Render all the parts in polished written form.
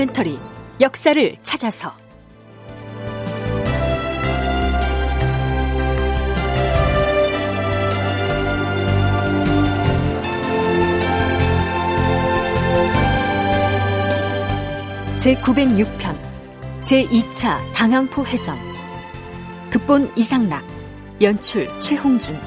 다큐멘터리 역사를 찾아서 제906편 제2차 당항포 해전. 극본 이상락, 연출 최홍준.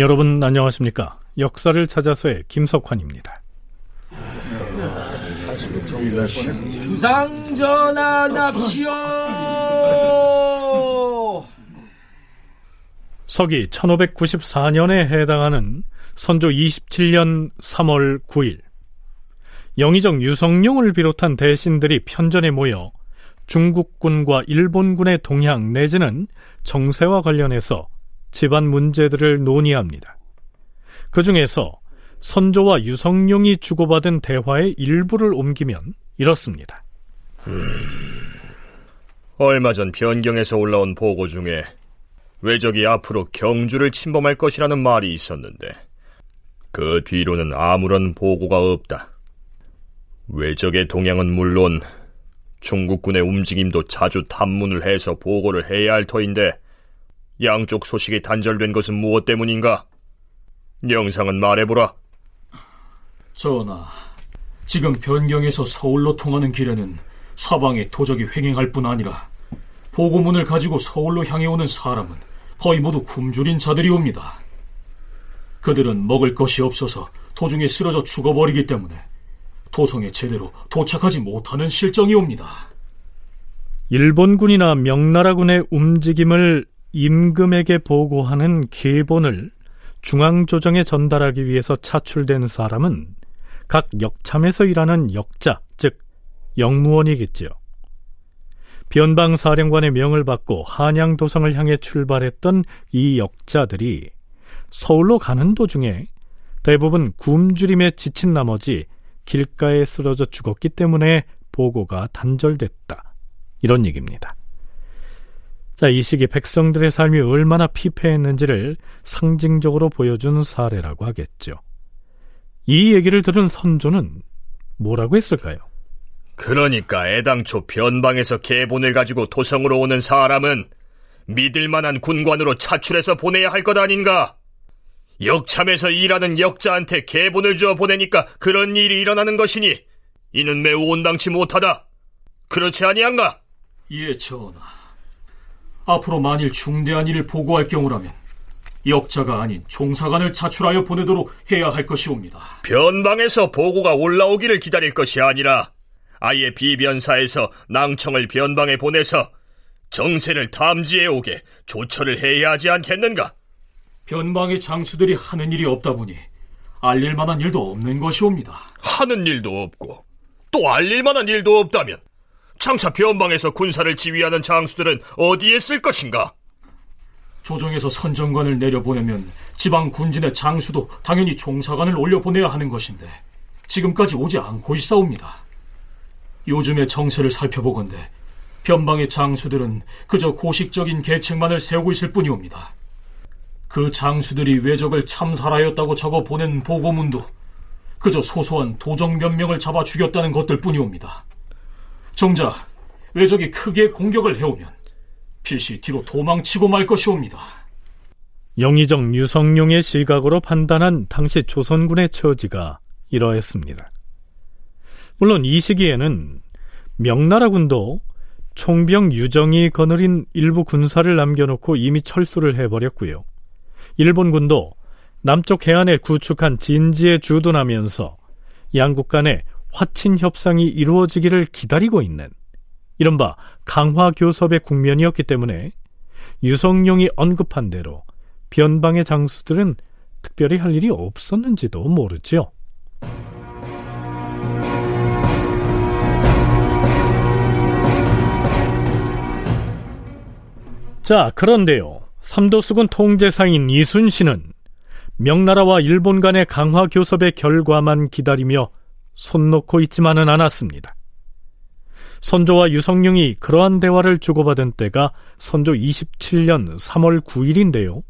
여러분 안녕하십니까? 역사를 찾아서의 김석환입니다. 주상전환합시오. 서기 1594년에 해당하는 선조 27년 3월 9일, 영의정 유성룡을 비롯한 대신들이 편전에 모여 중국군과 일본군의 동향 내지는 정세와 관련해서 집안 문제들을 논의합니다. 그 중에서 선조와 유성룡이 주고받은 대화의 일부를 옮기면 이렇습니다. 얼마 전 변경에서 올라온 보고 중에 왜적이 앞으로 경주를 침범할 것이라는 말이 있었는데 그 뒤로는 아무런 보고가 없다. 왜적의 동향은 물론 중국군의 움직임도 자주 탐문을 해서 보고를 해야 할 터인데 양쪽 소식이 단절된 것은 무엇 때문인가? 영상은 말해보라. 전하, 지금 변경에서 서울로 통하는 길에는 사방에 도적이 횡행할 뿐 아니라 보고문을 가지고 서울로 향해 오는 사람은 거의 모두 굶주린 자들이옵니다. 그들은 먹을 것이 없어서 도중에 쓰러져 죽어버리기 때문에 도성에 제대로 도착하지 못하는 실정이옵니다. 일본군이나 명나라군의 움직임을 임금에게 보고하는 계본을 중앙조정에 전달하기 위해서 차출된 사람은 각 역참에서 일하는 역자, 즉 영무원이겠지요. 변방사령관의 명을 받고 한양도성을 향해 출발했던 이 역자들이 서울로 가는 도중에 대부분 굶주림에 지친 나머지 길가에 쓰러져 죽었기 때문에 보고가 단절됐다, 이런 얘기입니다. 자, 이 시기 백성들의 삶이 얼마나 피폐했는지를 상징적으로 보여준 사례라고 하겠죠. 이 얘기를 들은 선조는 뭐라고 했을까요? 그러니까 애당초 변방에서 계본을 가지고 도성으로 오는 사람은 믿을 만한 군관으로 차출해서 보내야 할 것 아닌가? 역참에서 일하는 역자한테 계본을 주어 보내니까 그런 일이 일어나는 것이니 이는 매우 온당치 못하다. 그렇지 아니한가? 예, 전하. 앞으로 만일 중대한 일을 보고할 경우라면 역자가 아닌 종사관을 차출하여 보내도록 해야 할 것이옵니다. 변방에서 보고가 올라오기를 기다릴 것이 아니라 아예 비변사에서 낭청을 변방에 보내서 정세를 탐지해오게 조처를 해야 하지 않겠는가? 변방의 장수들이 하는 일이 없다 보니 알릴 만한 일도 없는 것이옵니다. 하는 일도 없고 또 알릴 만한 일도 없다면 장차 변방에서 군사를 지휘하는 장수들은 어디에 쓸 것인가? 조정에서 선정관을 내려보내면 지방 군진의 장수도 당연히 종사관을 올려보내야 하는 것인데 지금까지 오지 않고 있사옵니다. 요즘의 정세를 살펴보건대 변방의 장수들은 그저 고식적인 계책만을 세우고 있을 뿐이옵니다. 그 장수들이 왜적을 참살하였다고 적어 보낸 보고문도 그저 소소한 도정 몇 명을 잡아 죽였다는 것들 뿐이옵니다. 정작 왜적이 크게 공격을 해오면 필시 뒤로 도망치고 말 것이옵니다. 영의정 유성룡의 시각으로 판단한 당시 조선군의 처지가 이러했습니다. 물론 이 시기에는 명나라군도 총병 유정이 거느린 일부 군사를 남겨놓고 이미 철수를 해버렸고요. 일본군도 남쪽 해안에 구축한 진지에 주둔하면서 양국 간에 화친 협상이 이루어지기를 기다리고 있는 이른바 강화교섭의 국면이었기 때문에 유성룡이 언급한 대로 변방의 장수들은 특별히 할 일이 없었는지도 모르지요. 자, 그런데요, 삼도수군 통제사인 이순신은 명나라와 일본 간의 강화교섭의 결과만 기다리며 손 놓고 있지만은 않았습니다. 선조와 유성룡이 그러한 대화를 주고받은 때가 선조 27년 3월 9일인데요.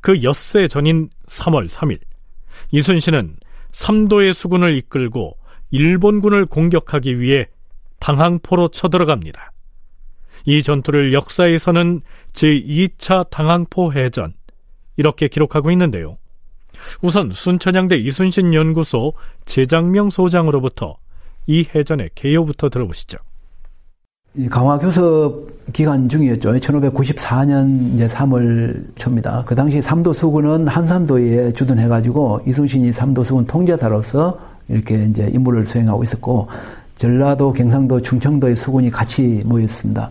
그 엿새 전인 3월 3일 이순신은 삼도의 수군을 이끌고 일본군을 공격하기 위해 당항포로 쳐들어갑니다. 이 전투를 역사에서는 제2차 당항포 해전 이렇게 기록하고 있는데요. 우선 순천향대 이순신 연구소 제장명 소장으로부터 이 해전의 개요부터 들어보시죠. 이 강화 교섭 기간 중이었죠. 1594년 이제 3월 초입니다. 그 당시 삼도 수군은 한산도에 주둔해가지고 이순신이 삼도 수군 통제사로서 이렇게 이제 임무를 수행하고 있었고 전라도, 경상도, 충청도의 수군이 같이 모였습니다.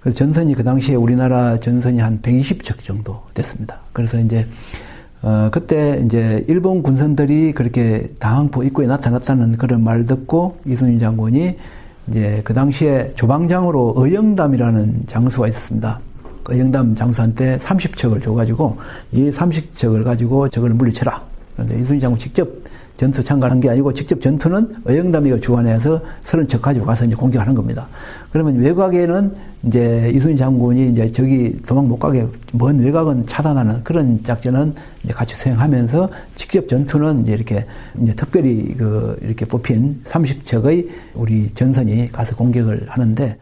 그래서 전선이 그 당시에 우리나라 전선이 한 120척 정도 됐습니다. 그래서 이제 그때 이제 일본 군선들이 그렇게 당항포 입구에 나타났다는 그런 말을 듣고 이순신 장군이 이제 그 당시에 조방장으로 어영담이라는 장수가 있었습니다. 어영담 장수한테 30척을 줘가지고 이 30척을 가지고 저걸 물리쳐라. 그런데 이순신 장군 직접 전투 참가한 게 아니고 직접 전투는 어영담이가 주관해서 30척 가지고 가서 이제 공격하는 겁니다. 그러면 외곽에는 이제 이순신 장군이 이제 적이 도망 못 가게 먼 외곽은 차단하는 그런 작전은 이제 같이 수행하면서 직접 전투는 이제 이렇게 이제 특별히 그 이렇게 뽑힌 30척의 우리 전선이 가서 공격을 하는데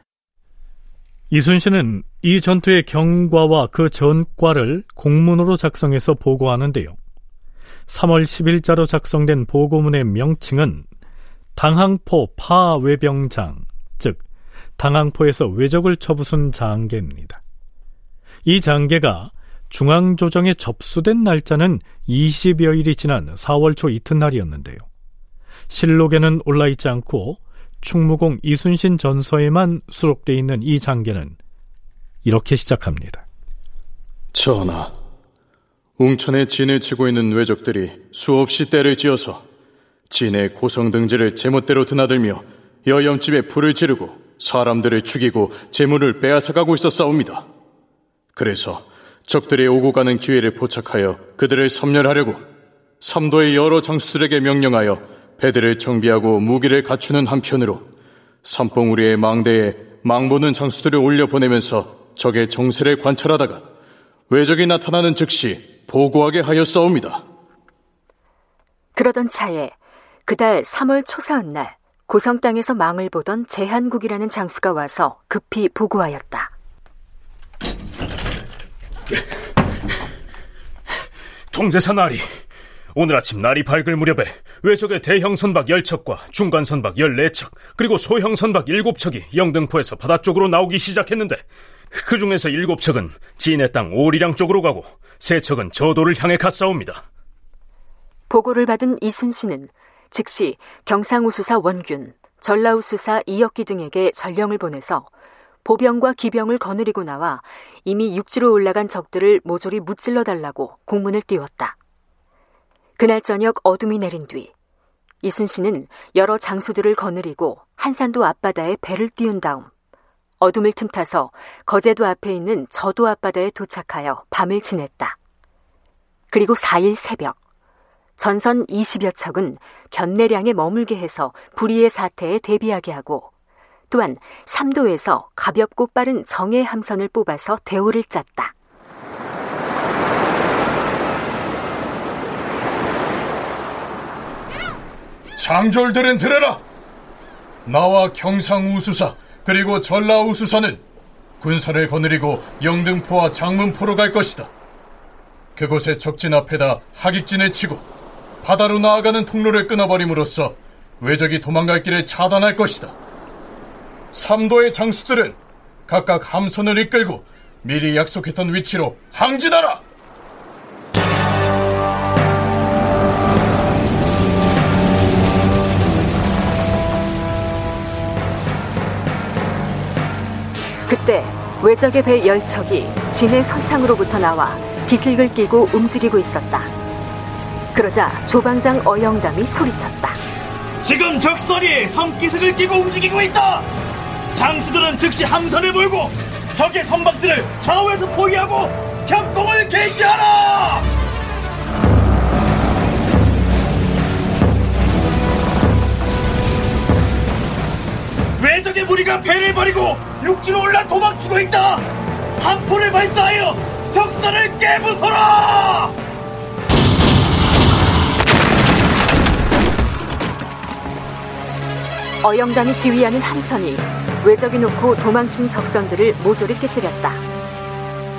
이순신은 이 전투의 경과와 그 전과를 공문으로 작성해서 보고하는데요. 3월 10일자로 작성된 보고문의 명칭은 당항포 파외병장, 즉 당항포에서 외적을 쳐부순 장계입니다. 이 장계가 중앙조정에 접수된 날짜는 20여일이 지난 4월 초 이튿날이었는데요. 실록에는 올라있지 않고 충무공 이순신 전서에만 수록되어 있는 이 장계는 이렇게 시작합니다. 전하, 웅천에 진을 치고 있는 외적들이 수없이 때를 지어서 진해 고성 등지를 제멋대로 드나들며 여염집에 불을 지르고 사람들을 죽이고 재물을 빼앗아가고 있었사옵니다. 그래서 적들이 오고 가는 기회를 포착하여 그들을 섬멸하려고 삼도의 여러 장수들에게 명령하여 배들을 정비하고 무기를 갖추는 한편으로 산봉우리의 망대에 망보는 장수들을 올려보내면서 적의 정세를 관찰하다가 외적이 나타나는 즉시 보고하게 하였사옵니다. 그러던 차에 그달 3월 초사은날 고성 땅에서 망을 보던 제한국이라는 장수가 와서 급히 보고하였다. 통제사 나리, 오늘 아침 날이 밝을 무렵에 외적의 대형 선박 10척과 중간 선박 14척 그리고 소형 선박 7척이 영등포에서 바다 쪽으로 나오기 시작했는데 그 중에서 7척은 진해 땅 오리량 쪽으로 가고 3척은 저도를 향해 갔사옵니다. 보고를 받은 이순신은 즉시 경상우수사 원균, 전라우수사 이억기 등에게 전령을 보내서 보병과 기병을 거느리고 나와 이미 육지로 올라간 적들을 모조리 무찔러달라고 공문을 띄웠다. 그날 저녁 어둠이 내린 뒤 이순신은 여러 장수들을 거느리고 한산도 앞바다에 배를 띄운 다음 어둠을 틈타서 거제도 앞에 있는 저도 앞바다에 도착하여 밤을 지냈다. 그리고 4일 새벽, 전선 20여 척은 견내량에 머물게 해서 불의의 사태에 대비하게 하고 또한 삼도에서 가볍고 빠른 정예 함선을 뽑아서 대오를 짰다. 장졸들은 들으라! 나와 경상우수사 그리고 전라우수사는 군선을 거느리고 영등포와 장문포로 갈 것이다. 그곳의 적진 앞에다 하객진을 치고 바다로 나아가는 통로를 끊어버림으로써 외적이 도망갈 길을 차단할 것이다. 삼도의 장수들은 각각 함선을 이끌고 미리 약속했던 위치로 항진하라! 그때 외적의 배 10척이 진해 선창으로부터 나와 기슭을 끼고 움직이고 있었다. 그러자 조방장 어영담이 소리쳤다. 지금 적선이 섬기슭을 끼고 움직이고 있다. 장수들은 즉시 함선을 몰고 적의 선박들을 좌우에서 포위하고 협공을 개시하라. 외적의 무리 모두 다 배를 버리고 육지로 올라 도망치고 있다. 한포를 발사하여 적선을 깨부숴라. 어영담이 지휘하는 함선이 외적이 놓고 도망친 적선들을 모조리 깨뜨렸다.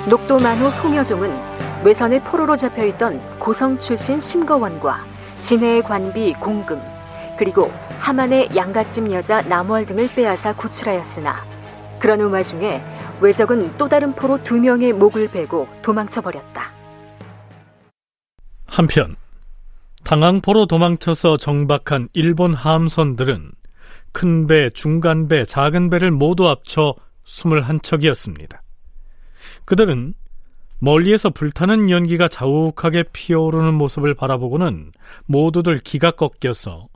녹도만호 송여종은 외선의 포로로 잡혀있던 고성 출신 심거원과 진해의 관비 공금, 그리고 함안의 양갓집 여자 나무알 등을 빼앗아 구출하였으나 그런 우마 중에 외적은 또 다른 포로 2명의 목을 베고 도망쳐버렸다. 한편 당항포로 도망쳐서 정박한 일본 함선들은 큰 배, 중간 배, 작은 배를 모두 합쳐 21척이었습니다. 그들은 멀리에서 불타는 연기가 자욱하게 피어오르는 모습을 바라보고는 모두들 기가 꺾여서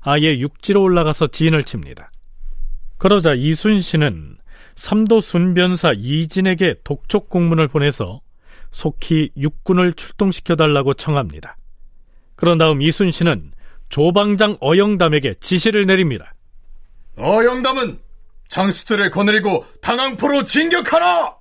아예 육지로 올라가서 진을 칩니다. 그러자 이순신은 삼도 순변사 이진에게 독촉 공문을 보내서 속히 육군을 출동시켜달라고 청합니다. 그런 다음 이순신은 조방장 어영담에게 지시를 내립니다. 어영담은 장수들을 거느리고 당항포로 진격하라!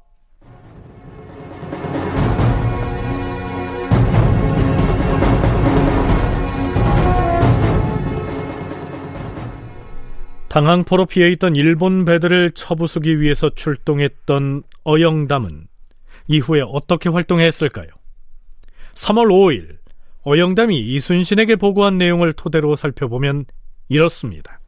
당항포로 피해있던 일본 배들을 처부수기 위해서 출동했던 어영담은 이후에 어떻게 활동했을까요? 3월 5일 어영담이 이순신에게 보고한 내용을 토대로 살펴보면 이렇습니다.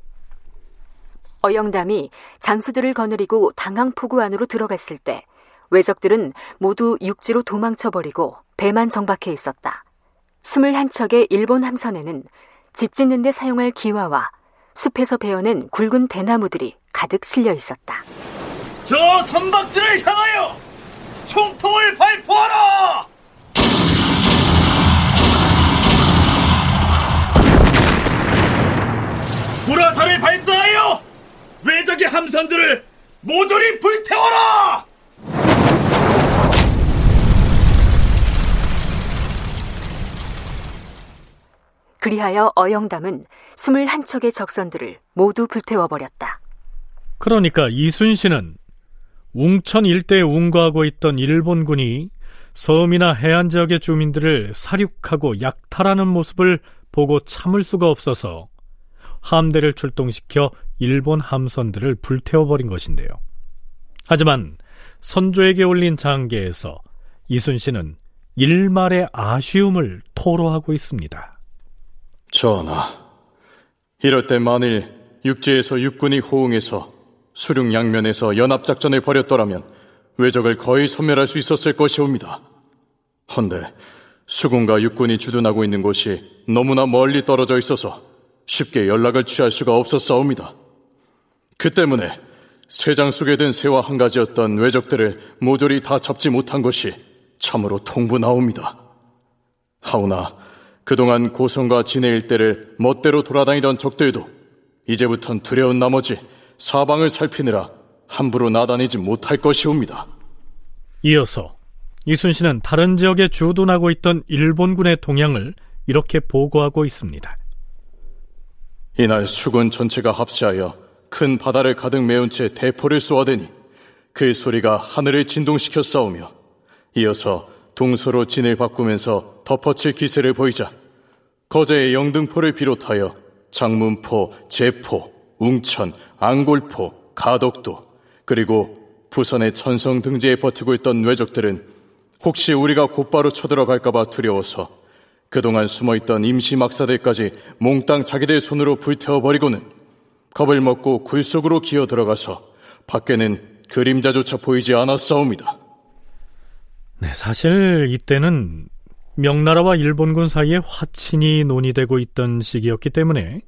어영담이 장수들을 거느리고 당항포구 안으로 들어갔을 때 왜적들은 모두 육지로 도망쳐버리고 배만 정박해 있었다. 21척의 일본 함선에는 집 짓는 데 사용할 기와와 숲에서 베어낸 굵은 대나무들이 가득 실려 있었다. 저 선박들을 향하여 총통을 발포하라! 불화살을 발사하여 외적의 함선들을 모조리 불태워라! 그리하여 어영담은 21척의 적선들을 모두 불태워버렸다. 그러니까 이순신은 웅천 일대에 운거하고 있던 일본군이 섬이나 해안 지역의 주민들을 사륙하고 약탈하는 모습을 보고 참을 수가 없어서 함대를 출동시켜 일본 함선들을 불태워버린 것인데요. 하지만 선조에게 올린 장계에서 이순신은 일말의 아쉬움을 토로하고 있습니다. 전하, 이럴 때 만일 육지에서 육군이 호응해서 수륙 양면에서 연합작전을 벌였더라면 왜적을 거의 섬멸할 수 있었을 것이옵니다. 헌데 수군과 육군이 주둔하고 있는 곳이 너무나 멀리 떨어져 있어서 쉽게 연락을 취할 수가 없었사옵니다. 그 때문에 새장 속에 든 새와 한 가지였던 왜적들을 모조리 다 잡지 못한 것이 참으로 통분하옵니다. 하오나 그동안 고성과 진해 일대를 멋대로 돌아다니던 적들도 이제부턴 두려운 나머지 사방을 살피느라 함부로 나다니지 못할 것이옵니다. 이어서 이순신은 다른 지역에 주둔하고 있던 일본군의 동향을 이렇게 보고하고 있습니다. 이날 수군 전체가 합세하여 큰 바다를 가득 메운 채 대포를 쏘아대니 그 소리가 하늘을 진동시켜 싸우며, 이어서 동서로 진을 바꾸면서 덮어칠 기세를 보이자 거제의 영등포를 비롯하여 장문포, 재포, 웅천, 안골포, 가덕도, 그리고 부산의 천성 등지에 버티고 있던 왜적들은 혹시 우리가 곧바로 쳐들어갈까봐 두려워서 그동안 숨어있던 임시 막사들까지 몽땅 자기들 손으로 불태워버리고는 겁을 먹고 굴속으로 기어들어가서 밖에는 그림자조차 보이지 않았사옵니다. 네, 사실 이때는 명나라와 일본군 사이에 화친이 논의되고 있던 시기였기 때문에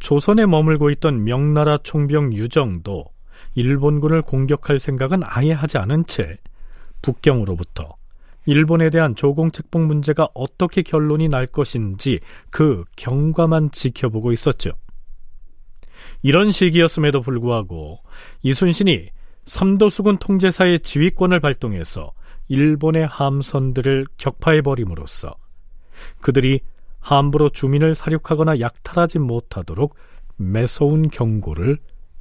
조선에 머물고 있던 명나라 총병 유정도 일본군을 공격할 생각은 아예 하지 않은 채 북경으로부터 일본에 대한 조공책봉 문제가 어떻게 결론이 날 것인지 그 경과만 지켜보고 있었죠. 이런 시기였음에도 불구하고 이순신이 삼도수군 통제사의 지휘권을 발동해서 일본의 함선들을 격파해버림으로써 그들이 함부로 주민을 사륙하거나 약탈하지 못하도록 매서운 경고를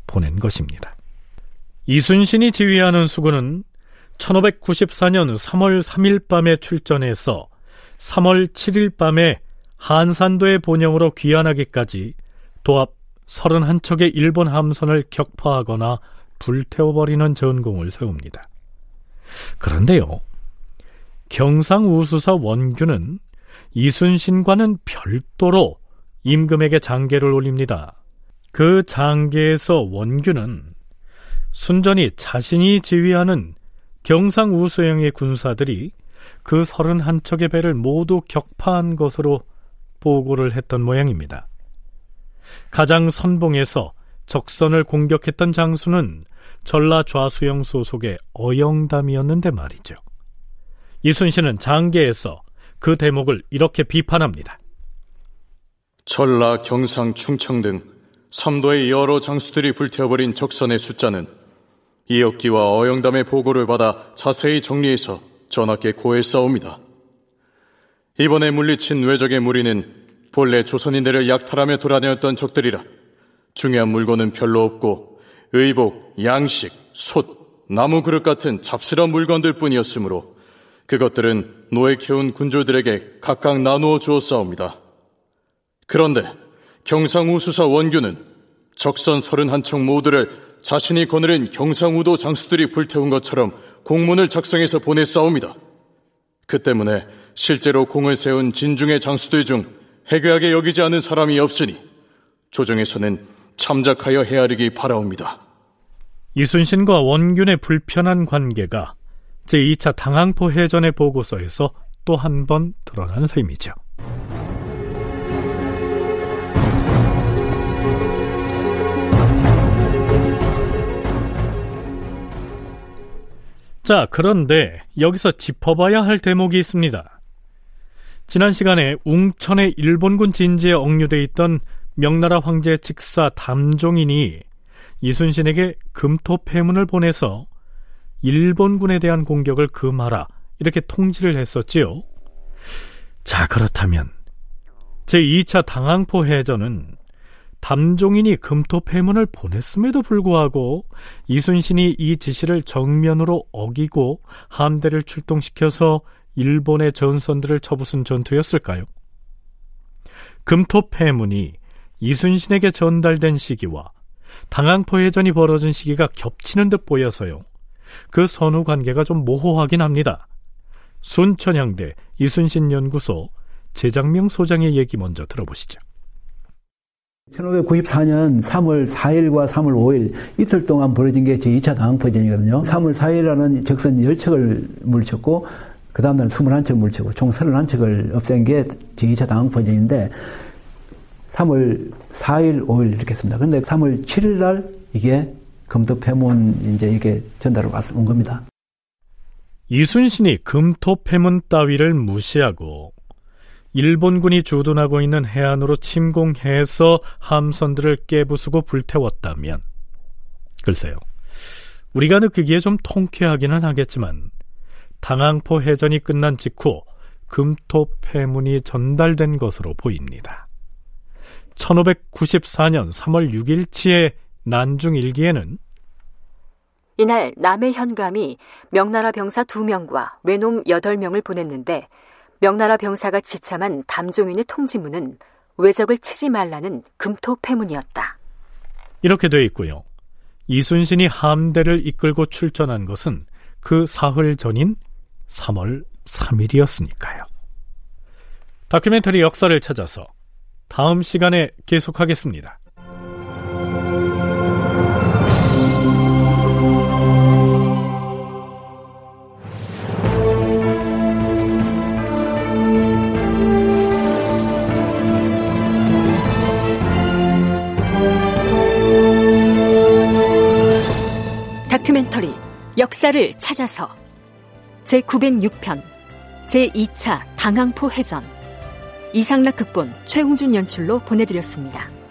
보낸 것입니다. 이순신이 지휘하는 수군은 1594년 3월 3일 밤에 출전해서 3월 7일 밤에 한산도의 본영으로 귀환하기까지 도합 31척의 일본 함선을 격파하거나 불태워버리는 전공을 세웁니다. 그런데요, 경상우수사 원균은 이순신과는 별도로 임금에게 장계를 올립니다. 그 장계에서 원균은 순전히 자신이 지휘하는 경상우수영의 군사들이 그 31척의 배를 모두 격파한 것으로 보고를 했던 모양입니다. 가장 선봉에서 적선을 공격했던 장수는 전라좌수영 소속의 어영담이었는데 말이죠. 이순신은 장계에서 그 대목을 이렇게 비판합니다. 전라, 경상, 충청 등 삼도의 여러 장수들이 불태워버린 적선의 숫자는 이억기와 어영담의 보고를 받아 자세히 정리해서 전하께 고했사옵니다. 이번에 물리친 외적의 무리는 본래 조선인들을 약탈하며 돌아다녔던 적들이라 중요한 물건은 별로 없고 의복, 양식, 솥, 나무 그릇 같은 잡스러운 물건들 뿐이었으므로 그것들은 노획해온 군졸들에게 각각 나누어 주었사옵니다. 그런데 경상우수사 원균은 적선 31척 모두를 자신이 거느린 경상우도 장수들이 불태운 것처럼 공문을 작성해서 보냈사옵니다. 그 때문에 실제로 공을 세운 진중의 장수들 중 해괴하게 여기지 않은 사람이 없으니 조정에서는 참작하여 헤아리기 바라옵니다. 이순신과 원균의 불편한 관계가 제2차 당항포 해전의 보고서에서 또 한 번 드러난 셈이죠. 자, 그런데 여기서 짚어봐야 할 대목이 있습니다. 지난 시간에 웅천의 일본군 진지에 억류돼 있던 명나라 황제 직사 담종인이 이순신에게 금토패문을 보내서 일본군에 대한 공격을 금하라 이렇게 통지를 했었지요. 자, 그렇다면 제2차 당항포 해전은 담종인이 금토패문을 보냈음에도 불구하고 이순신이 이 지시를 정면으로 어기고 함대를 출동시켜서 일본의 전선들을 쳐부순 전투였을까요? 금토패문이 이순신에게 전달된 시기와 당항포 해전이 벌어진 시기가 겹치는 듯 보여서요, 그 선후 관계가 좀 모호하긴 합니다. 순천향대 이순신연구소 제장명 소장의 얘기 먼저 들어보시죠. 1594년 3월 4일과 3월 5일 이틀 동안 벌어진 게 제2차 당항포전이거든요. 3월 4일에는 적선 10척을 물쳤고 그 다음 날 21척 물치고 총 31척을 없앤 게 제2차 당항포전인데 3월 4일, 5일 이렇게 했습니다. 그런데 3월 7일 날 이게 금토패문 이제 이게 전달을 온 겁니다. 이순신이 금토패문 따위를 무시하고 일본군이 주둔하고 있는 해안으로 침공해서 함선들을 깨부수고 불태웠다면, 글쎄요, 우리가 느끼기에 좀 통쾌하기는 하겠지만 당항포 해전이 끝난 직후 금토패문이 전달된 것으로 보입니다. 1594년 3월 6일치의 난중일기에는 이날 남해 현감이 명나라 병사 2명과 외놈 8명을 보냈는데 명나라 병사가 지참한 담종인의 통지문은 외적을 치지 말라는 금토패문이었다. 이렇게 돼 있고요. 이순신이 함대를 이끌고 출전한 것은 그 사흘 전인 3월 3일이었으니까요. 다큐멘터리 역사를 찾아서 다음 시간에 계속하겠습니다. 다큐멘터리 역사를 찾아서 제906편 제2차 당항포 해전, 이상락 극본, 최홍준 연출로 보내드렸습니다.